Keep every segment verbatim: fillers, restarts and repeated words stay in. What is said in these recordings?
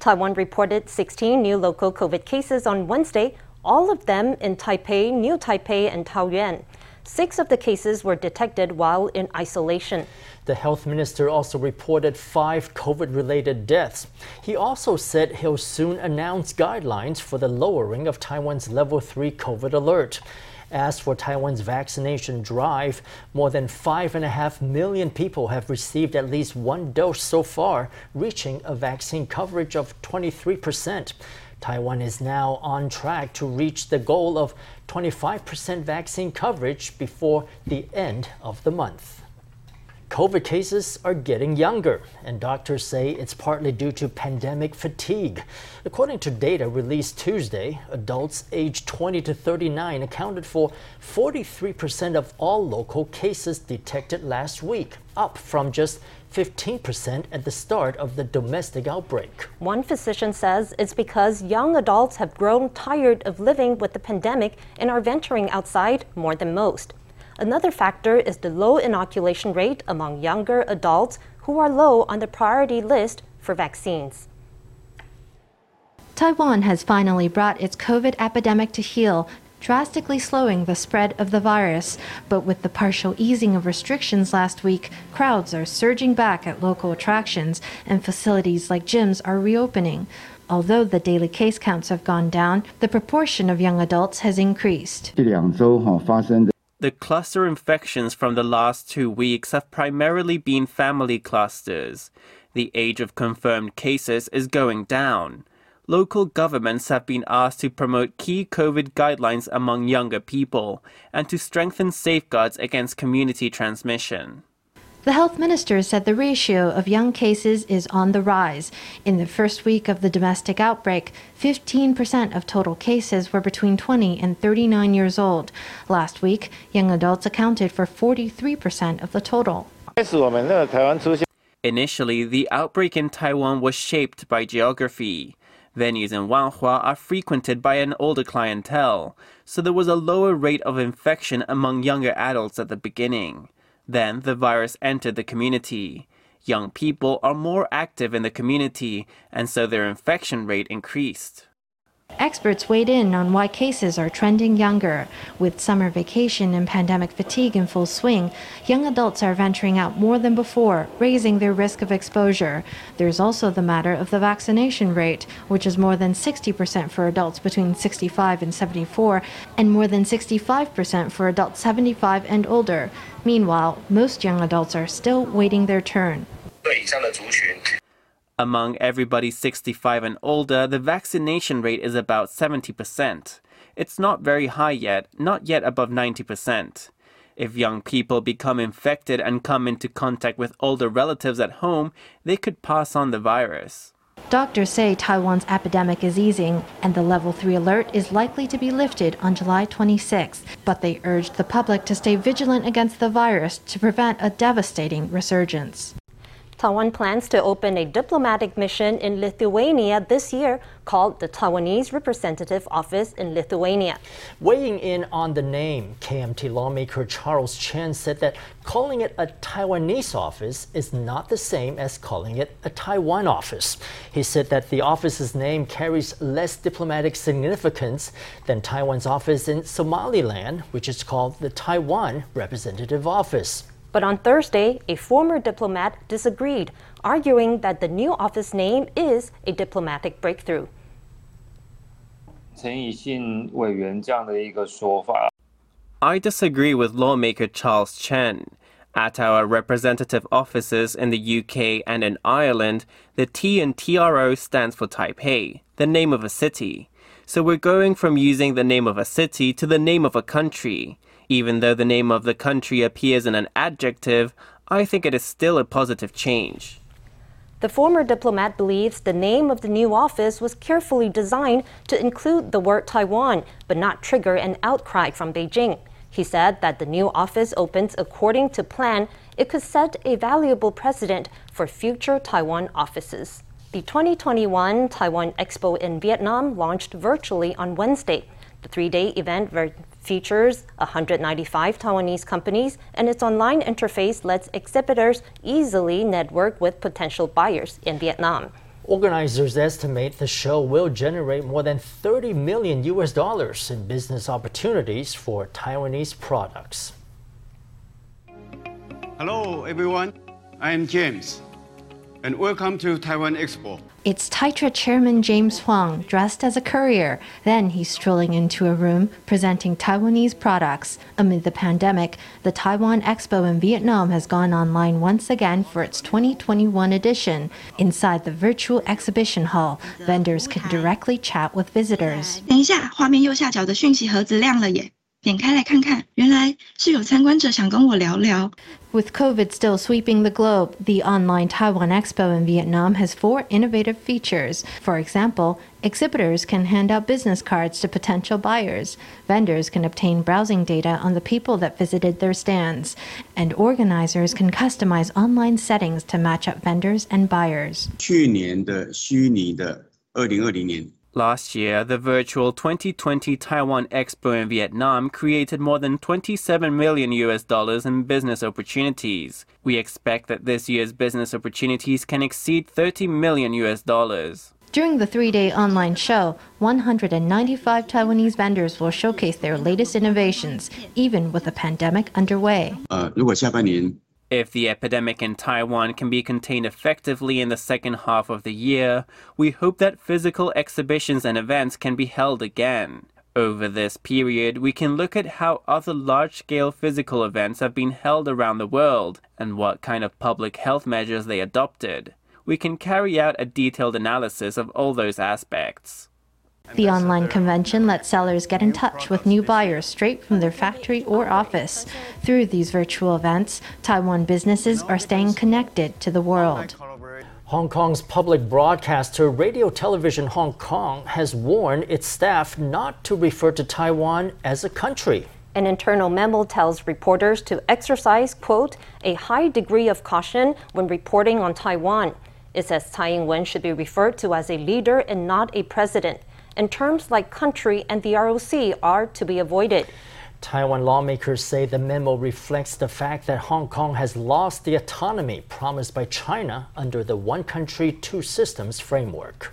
Taiwan reported sixteen new local COVID cases on Wednesday, all of them in Taipei, New Taipei, and Taoyuan. Six of the cases were detected while in isolation. The health minister also reported five COVID-related deaths. He also said he'll soon announce guidelines for the lowering of Taiwan's level three COVID alert. As for Taiwan's vaccination drive, more than five point five million people have received at least one dose so far, reaching a vaccine coverage of twenty-three percent. Taiwan is now on track to reach the goal of twenty-five percent vaccine coverage before the end of the month. COVID cases are getting younger, and doctors say it's partly due to pandemic fatigue. According to data released Tuesday, adults aged twenty to thirty-nine accounted for forty-three percent of all local cases detected last week, up from just fifteen percent at the start of the domestic outbreak. One physician says it's because young adults have grown tired of living with the pandemic and are venturing outside more than most. Another factor is the low inoculation rate among younger adults who are low on the priority list for vaccines. Taiwan has finally brought its COVID epidemic to heel, drastically slowing the spread of the virus. But with the partial easing of restrictions last week, crowds are surging back at local attractions and facilities like gyms are reopening. Although the daily case counts have gone down, the proportion of young adults has increased. The cluster infections from the last two weeks have primarily been family clusters. The age of confirmed cases is going down. Local governments have been asked to promote key COVID guidelines among younger people and to strengthen safeguards against community transmission. The health minister said the ratio of young cases is on the rise. In the first week of the domestic outbreak, fifteen percent of total cases were between twenty and thirty-nine years old. Last week, young adults accounted for forty-three percent of the total. Initially, the outbreak in Taiwan was shaped by geography. Venues in Wanhua are frequented by an older clientele, so there was a lower rate of infection among younger adults at the beginning. Then the virus entered the community. Young people are more active in the community, and so their infection rate increased. Experts weighed in on why cases are trending younger. With summer vacation and pandemic fatigue in full swing, young adults are venturing out more than before, raising their risk of exposure. There's also the matter of the vaccination rate, which is more than sixty percent for adults between sixty-five and seventy-four, and more than sixty-five percent for adults seventy-five and older. Meanwhile, most young adults are still waiting their turn. Among everybody sixty-five and older, the vaccination rate is about seventy percent. It's not very high yet, not yet above ninety percent. If young people become infected and come into contact with older relatives at home, they could pass on the virus. Doctors say Taiwan's epidemic is easing, and the level three alert is likely to be lifted on July twenty-sixth. But they urged the public to stay vigilant against the virus to prevent a devastating resurgence. Taiwan plans to open a diplomatic mission in Lithuania this year called the Taiwanese Representative Office in Lithuania. Weighing in on the name, K M T lawmaker Charles Chen said that calling it a Taiwanese office is not the same as calling it a Taiwan office. He said that the office's name carries less diplomatic significance than Taiwan's office in Somaliland, which is called the Taiwan Representative Office. But on Thursday, a former diplomat disagreed, arguing that the new office name is a diplomatic breakthrough. I disagree with lawmaker Charles Chen. At our representative offices in the U K and in Ireland, the T in T R O stands for Taipei, the name of a city. So we're going from using the name of a city to the name of a country. Even though the name of the country appears in an adjective, I think it is still a positive change. The former diplomat believes the name of the new office was carefully designed to include the word Taiwan, but not trigger an outcry from Beijing. He said that the new office opens according to plan. It could set a valuable precedent for future Taiwan offices. The twenty twenty-one Taiwan Expo in Vietnam launched virtually on Wednesday. The three-day event features one hundred ninety-five Taiwanese companies, and its online interface lets exhibitors easily network with potential buyers in Vietnam. Organizers estimate the show will generate more than thirty million U S dollars in business opportunities for Taiwanese products. Hello, everyone. I am James, and welcome to Taiwan Expo. It's Taitra Chairman James Huang dressed as a courier. Then he's strolling into a room presenting Taiwanese products. Amid the pandemic, the Taiwan Expo in Vietnam has gone online once again for its twenty twenty-one edition. Inside the virtual exhibition hall, vendors can directly chat with visitors. 等一下，画面右下角的讯息盒子亮了耶。 With COVID still sweeping the globe, the online Taiwan Expo in Vietnam has four innovative features. For example, exhibitors can hand out business cards to potential buyers. Vendors can obtain browsing data on the people that visited their stands. And organizers can customize online settings to match up vendors and buyers. 去年的虚拟的2020年 Last year, the virtual twenty twenty Taiwan Expo in Vietnam created more than twenty-seven million U S dollars in business opportunities. We expect that this year's business opportunities can exceed thirty million U S dollars. During the three-day online show, one hundred ninety-five Taiwanese vendors will showcase their latest innovations, even with the pandemic underway. Uh, If the epidemic in Taiwan can be contained effectively in the second half of the year, we hope that physical exhibitions and events can be held again. Over this period, we can look at how other large-scale physical events have been held around the world and what kind of public health measures they adopted. We can carry out a detailed analysis of all those aspects. The online convention lets sellers get in touch with new buyers straight from their factory or office. Through these virtual events, Taiwan businesses are staying connected to the world. Hong Kong's public broadcaster Radio Television Hong Kong has warned its staff not to refer to Taiwan as a country. An internal memo tells reporters to exercise, quote, a high degree of caution when reporting on Taiwan. It says Tsai Ing-wen should be referred to as a leader and not a president. And terms like country and the R O C are to be avoided. Taiwan lawmakers say the memo reflects the fact that Hong Kong has lost the autonomy promised by China under the one country, two systems framework.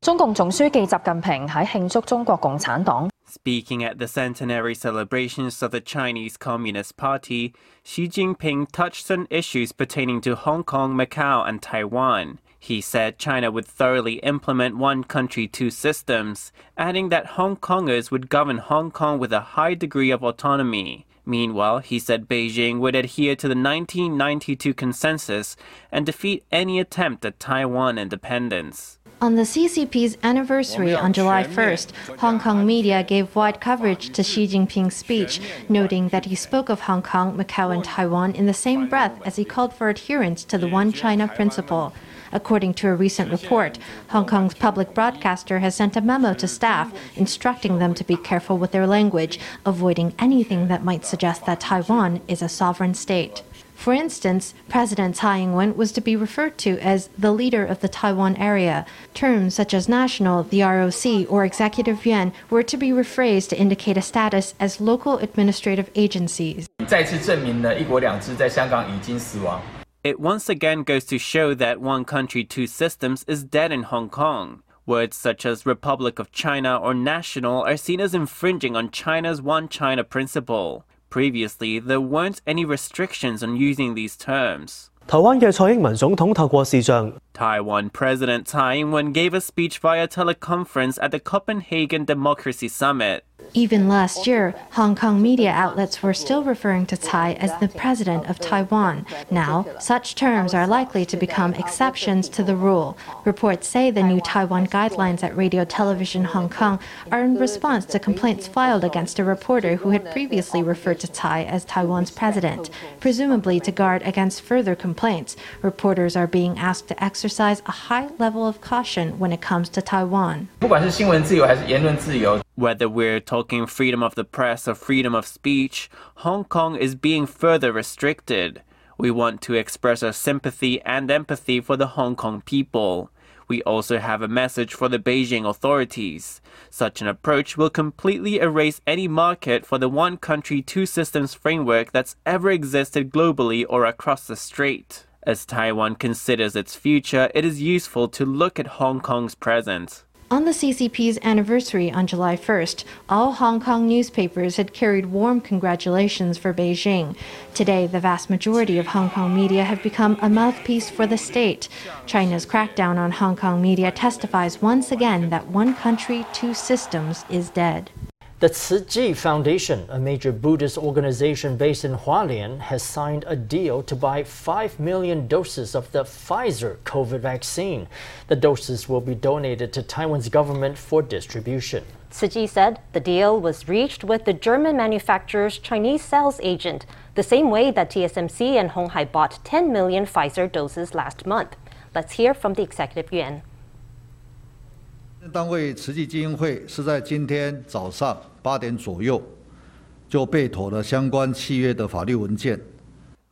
中共總書記習近平喺慶祝中國共產黨 Speaking at the centenary celebrations of the Chinese Communist Party, Xi Jinping touched on issues pertaining to Hong Kong, Macau, and Taiwan. He said China would thoroughly implement one country, two systems, adding that Hong Kongers would govern Hong Kong with a high degree of autonomy. Meanwhile, he said Beijing would adhere to the nineteen ninety-two consensus and defeat any attempt at Taiwan independence. On the C C P's anniversary on July first, Hong Kong media gave wide coverage to Xi Jinping's speech, noting that he spoke of Hong Kong, Macau, and Taiwan in the same breath as he called for adherence to the One China principle. According to a recent report, Hong Kong's public broadcaster has sent a memo to staff instructing them to be careful with their language, avoiding anything that might suggest that Taiwan is a sovereign state. For instance, President Tsai Ing-wen was to be referred to as the leader of the Taiwan area. Terms such as national, the R O C, or executive yuan were to be rephrased to indicate a status as local administrative agencies. It once again goes to show that one country, two systems is dead in Hong Kong. Words such as Republic of China or national are seen as infringing on China's One China principle. Previously, there weren't any restrictions on using these terms. Taiwan President Tsai Ing-wen gave a speech via teleconference at the Copenhagen Democracy Summit. Even last year, Hong Kong media outlets were still referring to Tsai as the president of Taiwan. Now, such terms are likely to become exceptions to the rule. Reports say the new Taiwan guidelines at Radio Television Hong Kong are in response to complaints filed against a reporter who had previously referred to Tsai as Taiwan's president. Presumably to guard against further complaints, reporters are being asked to exercise a high level of caution when it comes to Taiwan. Whether we're talking freedom of the press or freedom of speech, Hong Kong is being further restricted. We want to express our sympathy and empathy for the Hong Kong people. We also have a message for the Beijing authorities. Such an approach will completely erase any market for the one country, two systems framework that's ever existed globally or across the strait. As Taiwan considers its future, it is useful to look at Hong Kong's present. On the C C P's anniversary on July first, all Hong Kong newspapers had carried warm congratulations for Beijing. Today, the vast majority of Hong Kong media have become a mouthpiece for the state. China's crackdown on Hong Kong media testifies once again that one country, two systems is dead. The Tzu Chi Foundation, a major Buddhist organization based in Hualien, has signed a deal to buy five million doses of the Pfizer COVID vaccine. The doses will be donated to Taiwan's government for distribution. Tzu Chi said the deal was reached with the German manufacturer's Chinese sales agent, the same way that T S M C and Hon Hai bought ten million Pfizer doses last month. Let's hear from the executive yuan. 单位慈济基金会是在今天早上八点左右就备妥了相关契约的法律文件。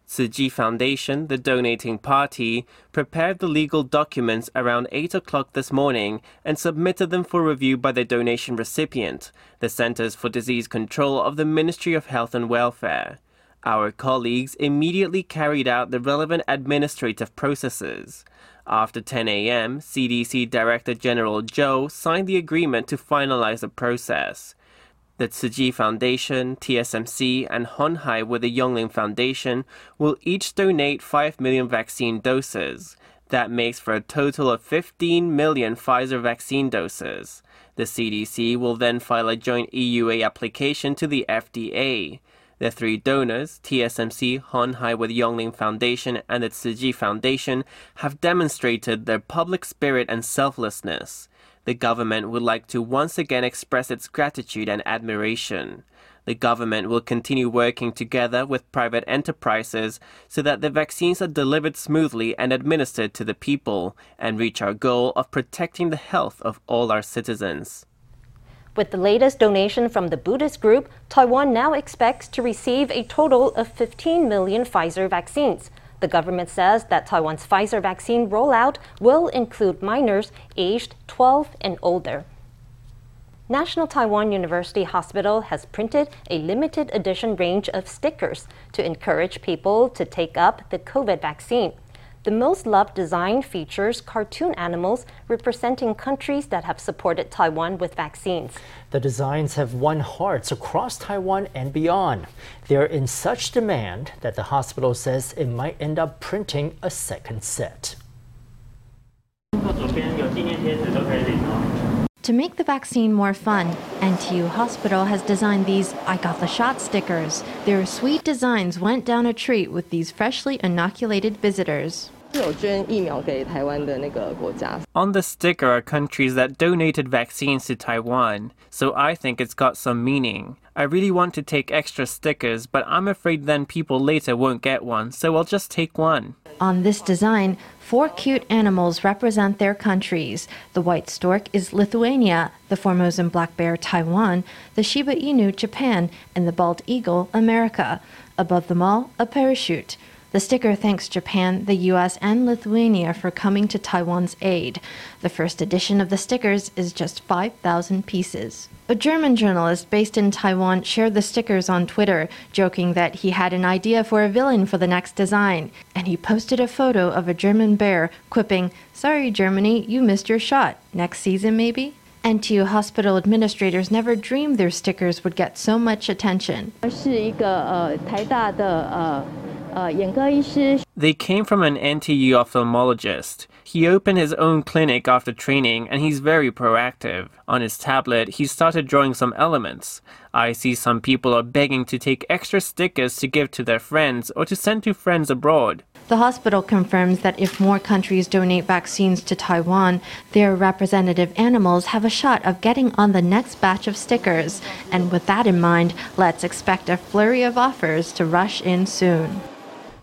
Tzu Chi Foundation, the donating party, prepared the legal documents around eight o'clock this morning and submitted them for review by the donation recipient, the Centers for Disease Control of the Ministry of Health and Welfare. Our colleagues immediately carried out the relevant administrative processes. After ten a.m., C D C Director General Zhou signed the agreement to finalize the process. The Tzu Chi Foundation, T S M C, and Hon Hai with the Yonglin Foundation will each donate five million vaccine doses. That makes for a total of fifteen million Pfizer vaccine doses. The C D C will then file a joint E U A application to the F D A. The three donors, T S M C, Hon Hai with Yonglin Foundation and the Tzu Chi Foundation, have demonstrated their public spirit and selflessness. The government would like to once again express its gratitude and admiration. The government will continue working together with private enterprises so that the vaccines are delivered smoothly and administered to the people and reach our goal of protecting the health of all our citizens. With the latest donation from the Buddhist group, Taiwan now expects to receive a total of fifteen million Pfizer vaccines. The government says that Taiwan's Pfizer vaccine rollout will include minors aged twelve and older. National Taiwan University Hospital has printed a limited edition range of stickers to encourage people to take up the COVID vaccine. The most loved design features cartoon animals representing countries that have supported Taiwan with vaccines. The designs have won hearts across Taiwan and beyond. They're in such demand that the hospital says it might end up printing a second set. To make the vaccine more fun, N T U Hospital has designed these I Got the Shot stickers. Their sweet designs went down a treat with these freshly inoculated visitors. On the sticker are countries that donated vaccines to Taiwan, so I think it's got some meaning. I really want to take extra stickers, but I'm afraid then people later won't get one, so I'll just take one. On this design, four cute animals represent their countries. The white stork is Lithuania, the Formosan black bear, Taiwan, the Shiba Inu, Japan, and the bald eagle, America. Above them all, a parachute. The sticker thanks Japan, the U S, and Lithuania for coming to Taiwan's aid. The first edition of the stickers is just five thousand pieces. A German journalist based in Taiwan shared the stickers on Twitter, joking that he had an idea for a villain for the next design. And he posted a photo of a German bear, quipping, "Sorry, Germany, you missed your shot. Next season, maybe?" N T U hospital administrators never dreamed their stickers would get so much attention. They came from an N T U ophthalmologist. He opened his own clinic after training, and he's very proactive. On his tablet, he started drawing some elements. I see some people are begging to take extra stickers to give to their friends or to send to friends abroad. The hospital confirms that if more countries donate vaccines to Taiwan, their representative animals have a shot of getting on the next batch of stickers. And with that in mind, let's expect a flurry of offers to rush in soon.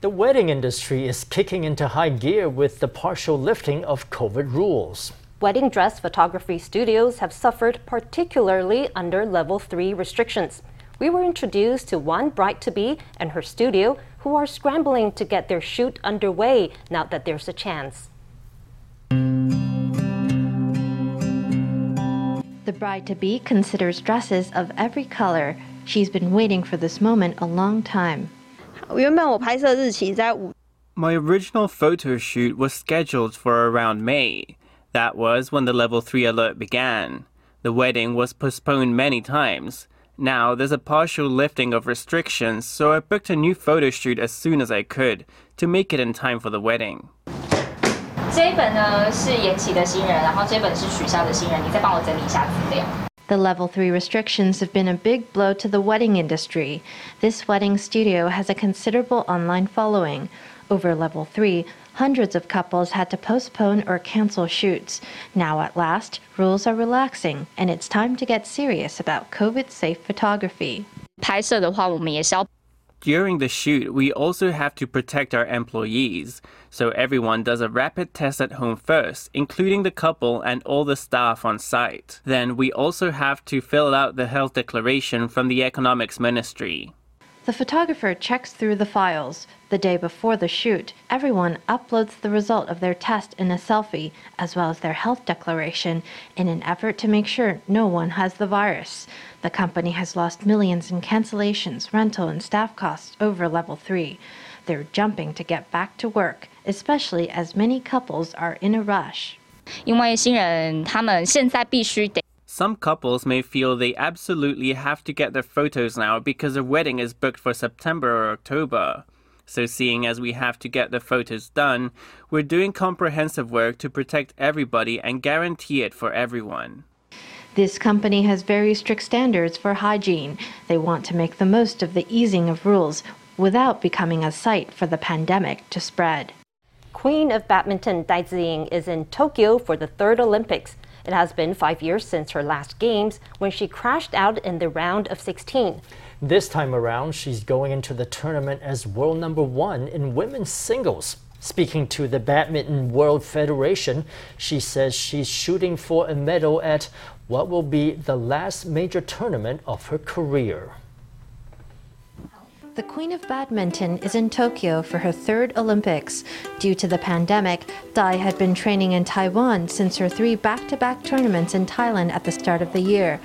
The wedding industry is kicking into high gear with the partial lifting of COVID rules. Wedding dress photography studios have suffered particularly under Level three restrictions. We were introduced to one bride-to-be and her studio who are scrambling to get their shoot underway now that there's a chance. The bride-to-be considers dresses of every color. She's been waiting for this moment a long time. My My original photo shoot was scheduled for around May. That was when the level three alert began. The wedding was postponed many times. Now there's a partial lifting of restrictions, so I booked a new photo shoot as soon as I could to make it in time for the wedding. The level three restrictions have been a big blow to the wedding industry. This wedding studio has a considerable online following. Over level three, hundreds of couples had to postpone or cancel shoots. Now at last, rules are relaxing, and it's time to get serious about COVID-safe photography. During the shoot, we also have to protect our employees, so everyone does a rapid test at home first, including the couple and all the staff on site. Then we also have to fill out the health declaration from the Economics Ministry. The photographer checks through the files. The day before the shoot, everyone uploads the result of their test in a selfie, as well as their health declaration, in an effort to make sure no one has the virus. The company has lost millions in cancellations, rental, and staff costs over level three. They're jumping to get back to work, especially as many couples are in a rush. Some couples may feel they absolutely have to get their photos now because their wedding is booked for September or October. So seeing as we have to get the photos done, we're doing comprehensive work to protect everybody and guarantee it for everyone. This company has very strict standards for hygiene. They want to make the most of the easing of rules without becoming a site for the pandemic to spread. Queen of badminton Tai Tzu-ying is in Tokyo for the third Olympics. It has been five years since her last games, when she crashed out in the round of sixteen. This time around, she's going into the tournament as world number one in women's singles. Speaking to the Badminton World Federation, she says she's shooting for a medal at what will be the last major tournament of her career. The Queen of Badminton is in Tokyo for her third Olympics. Due to the pandemic, Tai had been training in Taiwan since her three back-to-back tournaments in Thailand at the start of the year.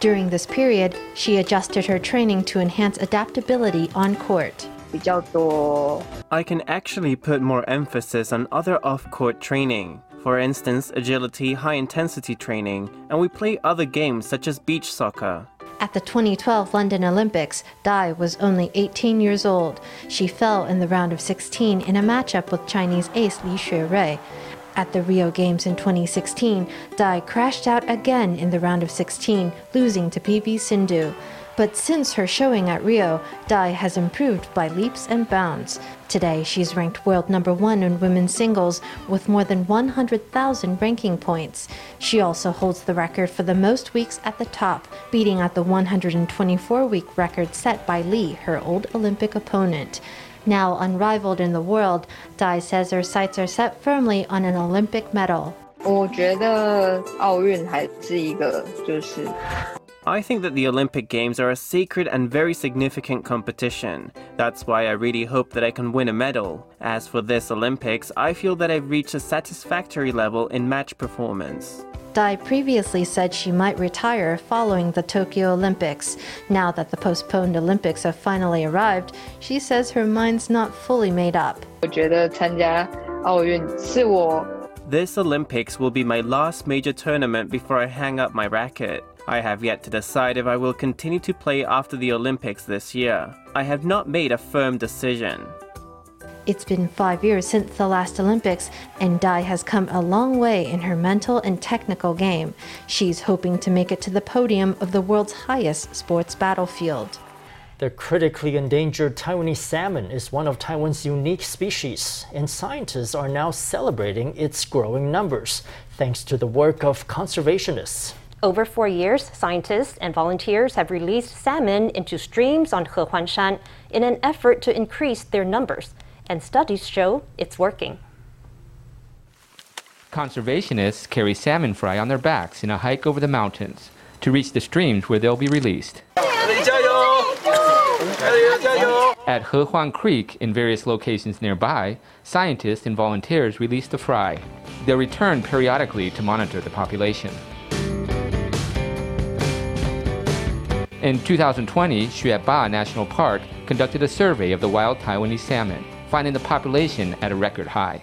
During this period, she adjusted her training to enhance adaptability on court. I can actually put more emphasis on other off-court training. For instance, agility, high-intensity training, and we play other games such as beach soccer. At the twenty twelve London Olympics, Tai was only eighteen years old. She fell in the round of sixteen in a matchup with Chinese ace Li XueRui. At the Rio Games in twenty sixteen, Tai crashed out again in the round of sixteen, losing to P. V. Sindhu. But since her showing at Rio, Tai has improved by leaps and bounds. Today, she's ranked world number one in women's singles with more than one hundred thousand ranking points. She also holds the record for the most weeks at the top, beating out the one hundred twenty-four week record set by Li, her old Olympic opponent. Now unrivaled in the world, Tai says her sights are set firmly on an Olympic medal. I think that the Olympic Games are a sacred and very significant competition. That's why I really hope that I can win a medal. As for this Olympics, I feel that I've reached a satisfactory level in match performance. Tai previously said she might retire following the Tokyo Olympics. Now that the postponed Olympics have finally arrived, she says her mind's not fully made up. This Olympics will be my last major tournament before I hang up my racket. I have yet to decide if I will continue to play after the Olympics this year. I have not made a firm decision. It's been five years since the last Olympics, and Tai has come a long way in her mental and technical game. She's hoping to make it to the podium of the world's highest sports battlefield. The critically endangered Taiwanese salmon is one of Taiwan's unique species, and scientists are now celebrating its growing numbers, thanks to the work of conservationists. Over four years, scientists and volunteers have released salmon into streams on Hehuanshan in an effort to increase their numbers, and studies show it's working. Conservationists carry salmon fry on their backs in a hike over the mountains to reach the streams where they'll be released. At Hehuan Creek, in various locations nearby, scientists and volunteers release the fry. They'll return periodically to monitor the population. In two thousand twenty, Xueba National Park conducted a survey of the wild Taiwanese salmon. finding the population at a record high.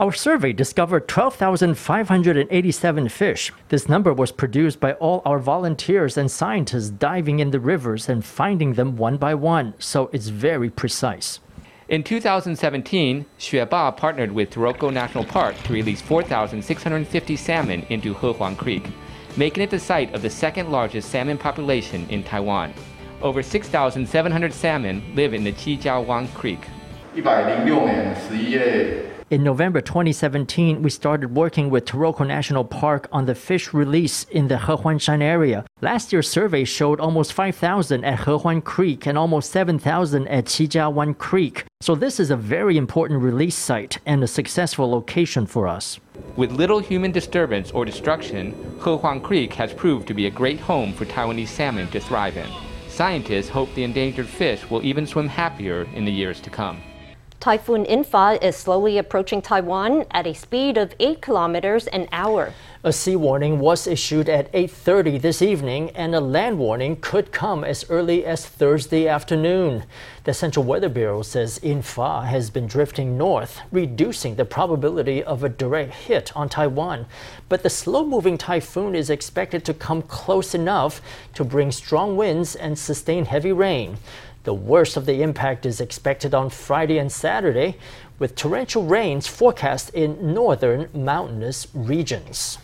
Our survey discovered twelve thousand five hundred eighty-seven fish. This number was produced by all our volunteers and scientists diving in the rivers and finding them one by one, so it's very precise. In two thousand seventeen, Xueba partnered with Taroko National Park to release four thousand six hundred fifty salmon into Hehuan Creek, making it the site of the second largest salmon population in Taiwan. Over six thousand seven hundred salmon live in the Qijiawan Creek. In November twenty seventeen, we started working with Taroko National Park on the fish release in the Hehuanshan area. Last year's survey showed almost five thousand at Hehuan Creek and almost seven thousand at Qijiawan Creek. So this is a very important release site and a successful location for us. With little human disturbance or destruction, Hehuan Creek has proved to be a great home for Taiwanese salmon to thrive in. Scientists hope the endangered fish will even swim happier in the years to come. Typhoon Infa is slowly approaching Taiwan at a speed of eight kilometers an hour. A sea warning was issued at eight thirty this evening, and a land warning could come as early as Thursday afternoon. The Central Weather Bureau says Infa has been drifting north, reducing the probability of a direct hit on Taiwan. But the slow-moving typhoon is expected to come close enough to bring strong winds and sustain heavy rain. The worst of the impact is expected on Friday and Saturday, with torrential rains forecast in northern mountainous regions.